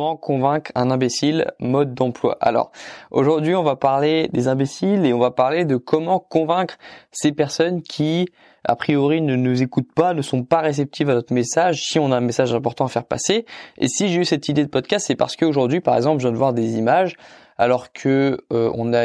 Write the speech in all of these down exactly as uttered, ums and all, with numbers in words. Comment convaincre un imbécile, mode d'emploi. Alors, aujourd'hui, on va parler des imbéciles et on va parler de comment convaincre ces personnes qui, a priori, ne nous écoutent pas, ne sont pas réceptives à notre message, si on a un message important à faire passer. Et si j'ai eu cette idée de podcast, c'est parce qu'aujourd'hui, par exemple, je viens de voir des images, alors que euh, on a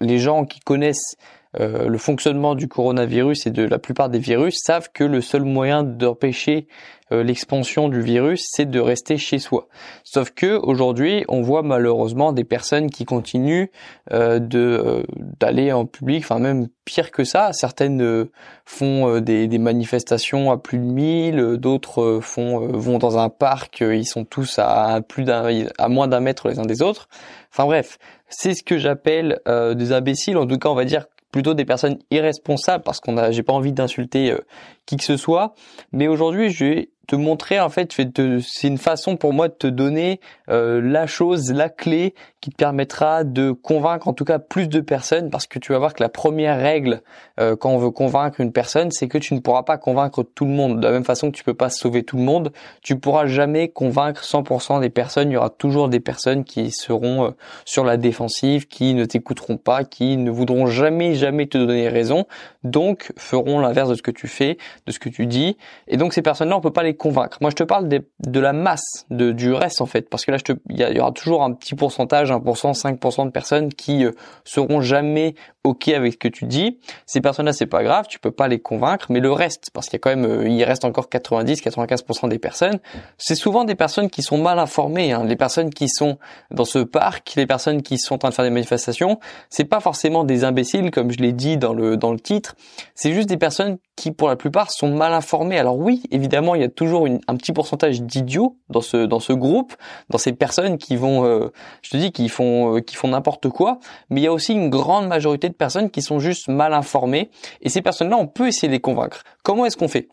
les gens qui connaissent Euh, le fonctionnement du coronavirus et de la plupart des virus savent que le seul moyen d'empêcher euh, l'expansion du virus, c'est de rester chez soi. Sauf que aujourd'hui, on voit malheureusement des personnes qui continuent euh, de euh, d'aller en public, enfin même pire que ça. Certaines euh, font euh, des, des manifestations à plus de mille, euh, d'autres euh, font euh, vont dans un parc, euh, ils sont tous à, à plus d'un à moins d'un mètre les uns des autres. Enfin bref, c'est ce que j'appelle euh, des imbéciles. En tout cas, on va dire plutôt des personnes irresponsables parce qu'on a, j'ai pas envie d'insulter euh, qui que ce soit. Mais aujourd'hui, je vais te montrer, en fait, je vais te, c'est une façon pour moi de te donner euh, la chose, la clé qui te permettra de convaincre en tout cas plus de personnes, parce que tu vas voir que la première règle euh, quand on veut convaincre une personne, c'est que tu ne pourras pas convaincre tout le monde. De la même façon que tu peux pas sauver tout le monde, tu pourras jamais convaincre cent pour cent des personnes. Il y aura toujours des personnes qui seront euh, sur la défensive, qui ne t'écouteront pas, qui ne voudront jamais, jamais te donner raison, donc feront l'inverse de ce que tu fais, de ce que tu dis. Et donc ces personnes-là, on peut pas les convaincre. Moi, je te parle des, de la masse, de, du reste en fait, parce que là, il y, y aura toujours un petit pourcentage, un pour cent, cinq pour cent de personnes qui euh, seront jamais ok avec ce que tu dis. Ces personnes-là, c'est pas grave, tu peux pas les convaincre, mais le reste, parce qu'il y a quand même, euh, il reste encore quatre-vingt-dix, quatre-vingt-quinze pour cent des personnes. C'est souvent des personnes qui sont mal informées, hein. Les personnes qui sont dans ce parc, les personnes qui sont en train de faire des manifestations, c'est pas forcément des imbéciles, comme je l'ai dit dans le dans le titre. C'est juste des personnes qui, pour la plupart, sont mal informés. Alors oui, évidemment, il y a toujours une, un petit pourcentage d'idiots dans ce dans ce groupe, dans ces personnes qui vont, euh, je te dis, qui font euh, qui font n'importe quoi. Mais il y a aussi une grande majorité de personnes qui sont juste mal informées. Et ces personnes-là, on peut essayer de les convaincre. Comment est-ce qu'on fait ?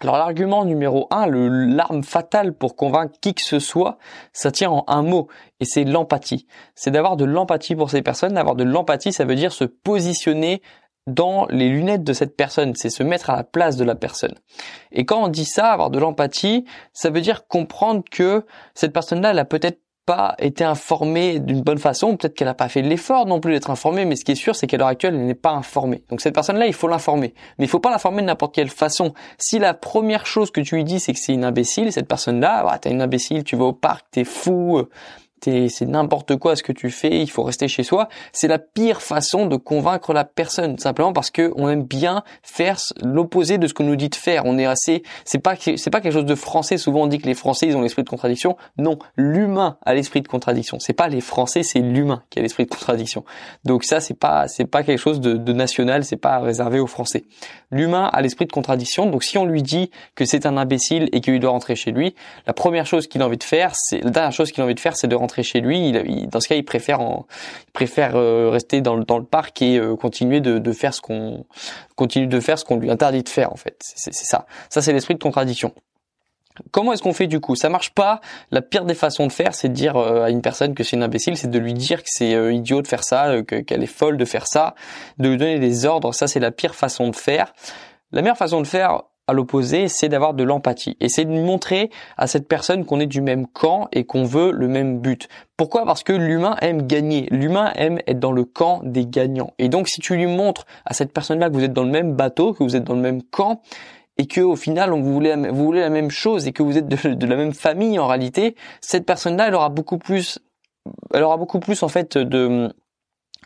Alors l'argument numéro un, le, l'arme fatale pour convaincre qui que ce soit, ça tient en un mot, et c'est l'empathie. C'est d'avoir de l'empathie pour ces personnes. D'avoir de l'empathie, ça veut dire se positionner dans les lunettes de cette personne, c'est se mettre à la place de la personne. Et quand on dit ça, avoir de l'empathie, ça veut dire comprendre que cette personne-là, elle a peut-être pas été informée d'une bonne façon, peut-être qu'elle n'a pas fait l'effort non plus d'être informée, mais ce qui est sûr, c'est qu'à l'heure actuelle, elle n'est pas informée. Donc cette personne-là, il faut l'informer. Mais il faut pas l'informer de n'importe quelle façon. Si la première chose que tu lui dis, c'est que c'est une imbécile, cette personne-là, ah, t'es une imbécile, tu vas au parc, t'es fou, T'es, c'est n'importe quoi ce que tu fais, il faut rester chez soi. C'est la pire façon de convaincre la personne, simplement parce que on aime bien faire l'opposé de ce qu'on nous dit de faire. On est assez, c'est pas, c'est pas quelque chose de français. Souvent on dit que les Français ils ont l'esprit de contradiction. Non, l'humain a l'esprit de contradiction. C'est pas les Français, c'est l'humain qui a l'esprit de contradiction. Donc ça c'est pas, c'est pas quelque chose de, de national, c'est pas réservé aux Français. L'humain a l'esprit de contradiction. Donc si on lui dit que c'est un imbécile et qu'il doit rentrer chez lui, la première chose qu'il a envie de faire, c'est la dernière chose qu'il a envie de faire, c'est de rentrer chez lui. Il, il, dans ce cas, il préfère, en, il préfère euh, rester dans le, dans le parc et euh, continuer de, de faire ce qu'on continue de faire ce qu'on lui interdit de faire. En fait, c'est, c'est ça. Ça, c'est l'esprit de contradiction. Comment est-ce qu'on fait du coup ? Ça marche pas. La pire des façons de faire, c'est de dire à une personne que c'est une imbécile, c'est de lui dire que c'est idiot de faire ça, que, qu'elle est folle de faire ça, de lui donner des ordres. Ça, c'est la pire façon de faire. La meilleure façon de faire, à l'opposé, c'est d'avoir de l'empathie et c'est de montrer à cette personne qu'on est du même camp et qu'on veut le même but. Pourquoi ? Parce que l'humain aime gagner, l'humain aime être dans le camp des gagnants. Et donc si tu lui montres à cette personne-là que vous êtes dans le même bateau, que vous êtes dans le même camp et que au final vous voulez, vous voulez la même chose et que vous êtes de, de la même famille en réalité, cette personne-là, elle aura beaucoup plus, elle aura beaucoup plus en fait de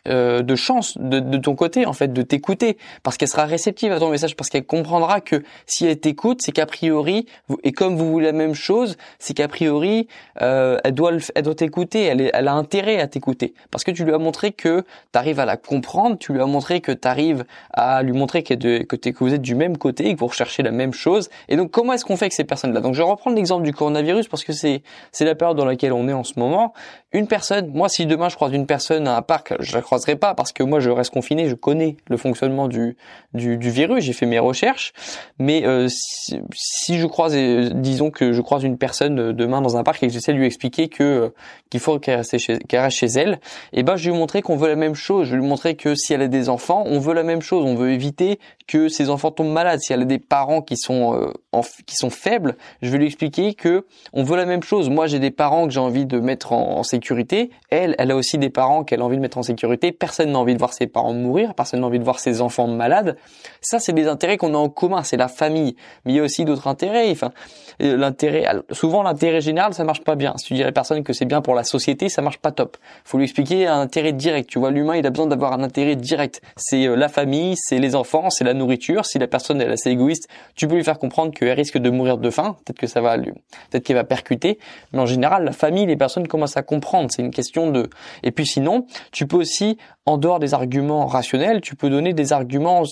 Euh, de chance de, de ton côté en fait de t'écouter, parce qu'elle sera réceptive à ton message, parce qu'elle comprendra que si elle t'écoute, c'est qu'a priori, et comme vous voulez la même chose, c'est qu'a priori euh, elle doit le, elle doit t'écouter, elle, est, elle a intérêt à t'écouter, parce que tu lui as montré que t'arrives à la comprendre, tu lui as montré que t'arrives à lui montrer que, de, que, t'es, que vous êtes du même côté et que vous recherchez la même chose. Et donc comment est-ce qu'on fait avec ces personnes-là ? Donc je vais reprendre l'exemple du coronavirus parce que c'est, c'est la période dans laquelle on est en ce moment. Une personne, moi si demain je croise une personne à un parc, je la croise croiserai pas, parce que moi je reste confiné, je connais le fonctionnement du du, du virus, j'ai fait mes recherches. Mais euh, si, si je croise, euh, disons que je croise une personne demain dans un parc et que j'essaie de lui expliquer que euh, qu'il faut qu'elle reste chez, qu'elle reste chez elle, et ben je vais lui montrer qu'on veut la même chose. Je vais lui montrer que si elle a des enfants, on veut la même chose. On veut éviter que ses enfants tombent malades. Si elle a des parents qui sont euh, en, qui sont faibles, je vais lui expliquer que on veut la même chose. Moi j'ai des parents que j'ai envie de mettre en, en sécurité. Elle, elle a aussi des parents qu'elle a envie de mettre en sécurité. Personne n'a envie de voir ses parents mourir. Personne n'a envie de voir ses enfants malades. Ça, c'est des intérêts qu'on a en commun. C'est la famille. Mais il y a aussi d'autres intérêts. Enfin, l'intérêt, souvent l'intérêt général, ça marche pas bien. Si tu dis à la personne que c'est bien pour la société, ça marche pas top. Faut lui expliquer un intérêt direct. Tu vois, l'humain, il a besoin d'avoir un intérêt direct. C'est la famille, c'est les enfants, c'est la nourriture. Si la personne elle est assez égoïste, tu peux lui faire comprendre qu'elle risque de mourir de faim. Peut-être que ça va lui, peut-être qu'elle va percuter. Mais en général, la famille, les personnes commencent à comprendre. C'est une question de. Et puis sinon, tu peux aussi, en dehors des arguments rationnels, tu peux donner des arguments,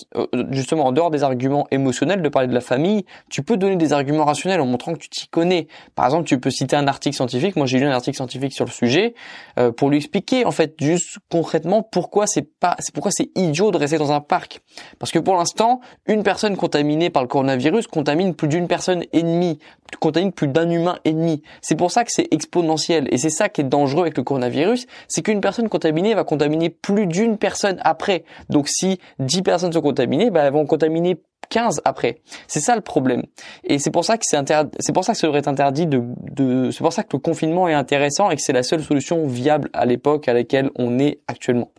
justement en dehors des arguments émotionnels, de parler de la famille, tu peux donner des arguments rationnels en montrant que tu t'y connais. Par exemple, tu peux citer un article scientifique. Moi, j'ai lu un article scientifique sur le sujet euh, pour lui expliquer en fait juste concrètement pourquoi c'est pas, c'est pourquoi c'est idiot de rester dans un parc. Parce que pour l'instant, une personne contaminée par le coronavirus contamine plus d'une personne et demie, contamine plus d'un humain et demi. C'est pour ça que c'est exponentiel et c'est ça qui est dangereux avec le coronavirus, c'est qu'une personne contaminée va contaminer plus d'une personne après. Donc si dix personnes sont contaminées, bah, elles vont contaminer quinze après. C'est ça le problème. Et c'est pour ça que c'est interdit, c'est pour ça que ça devrait être interdit de, de, c'est pour ça que le confinement est intéressant et que c'est la seule solution viable à l'époque à laquelle on est actuellement.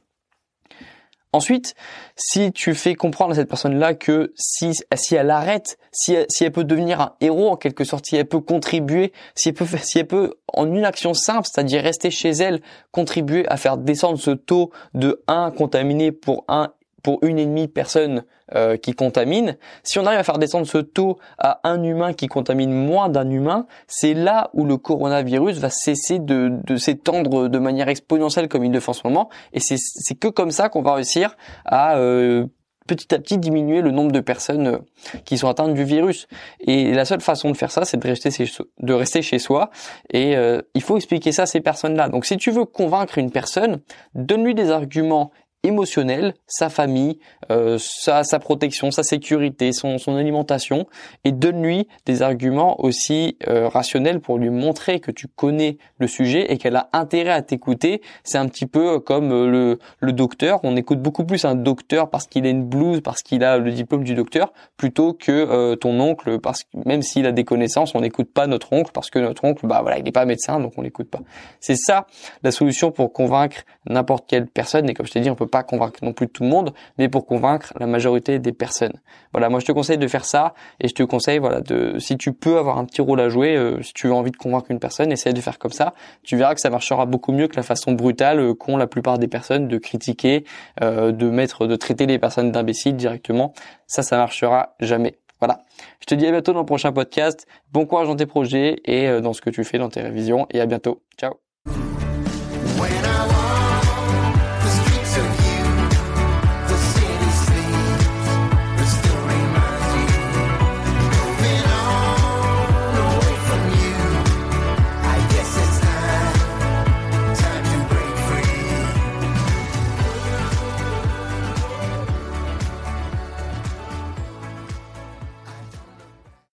Ensuite, si tu fais comprendre à cette personne-là que si, si elle arrête, si elle, si elle peut devenir un héros en quelque sorte, si elle peut contribuer, si elle peut, si elle peut en une action simple, c'est-à-dire rester chez elle, contribuer à faire descendre ce taux de un contaminé pour un pour une et demie personne euh, qui contamine, si on arrive à faire descendre ce taux à un humain qui contamine moins d'un humain, c'est là où le coronavirus va cesser de, de s'étendre de manière exponentielle comme il le fait en ce moment, et c'est, c'est que comme ça qu'on va réussir à euh, petit à petit diminuer le nombre de personnes qui sont atteintes du virus. Et la seule façon de faire ça, c'est de rester chez, de rester chez soi. Et euh, il faut expliquer ça à ces personnes-là. Donc si tu veux convaincre une personne, donne-lui des arguments émotionnel, sa famille, euh, sa, sa protection, sa sécurité, son, son alimentation, et donne-lui des arguments aussi euh, rationnels pour lui montrer que tu connais le sujet et qu'elle a intérêt à t'écouter. C'est un petit peu comme le, le docteur. On écoute beaucoup plus un docteur parce qu'il a une blouse, parce qu'il a le diplôme du docteur, plutôt que euh, ton oncle, parce que même s'il a des connaissances, on n'écoute pas notre oncle parce que notre oncle, bah voilà, il n'est pas médecin, donc on l'écoute pas. C'est ça la solution pour convaincre n'importe quelle personne. Et comme je t'ai dit, on peut pas à convaincre non plus tout le monde, mais pour convaincre la majorité des personnes. Voilà, moi je te conseille de faire ça, et je te conseille, voilà, de, si tu peux avoir un petit rôle à jouer, euh, si tu as envie de convaincre une personne, essaye de faire comme ça. Tu verras que ça marchera beaucoup mieux que la façon brutale euh, qu'ont la plupart des personnes de critiquer, euh, de mettre, de traiter les personnes d'imbéciles directement. Ça, ça marchera jamais. Voilà. Je te dis à bientôt dans le prochain podcast. Bon courage dans tes projets et euh, dans ce que tu fais, dans tes révisions, et à bientôt. Ciao.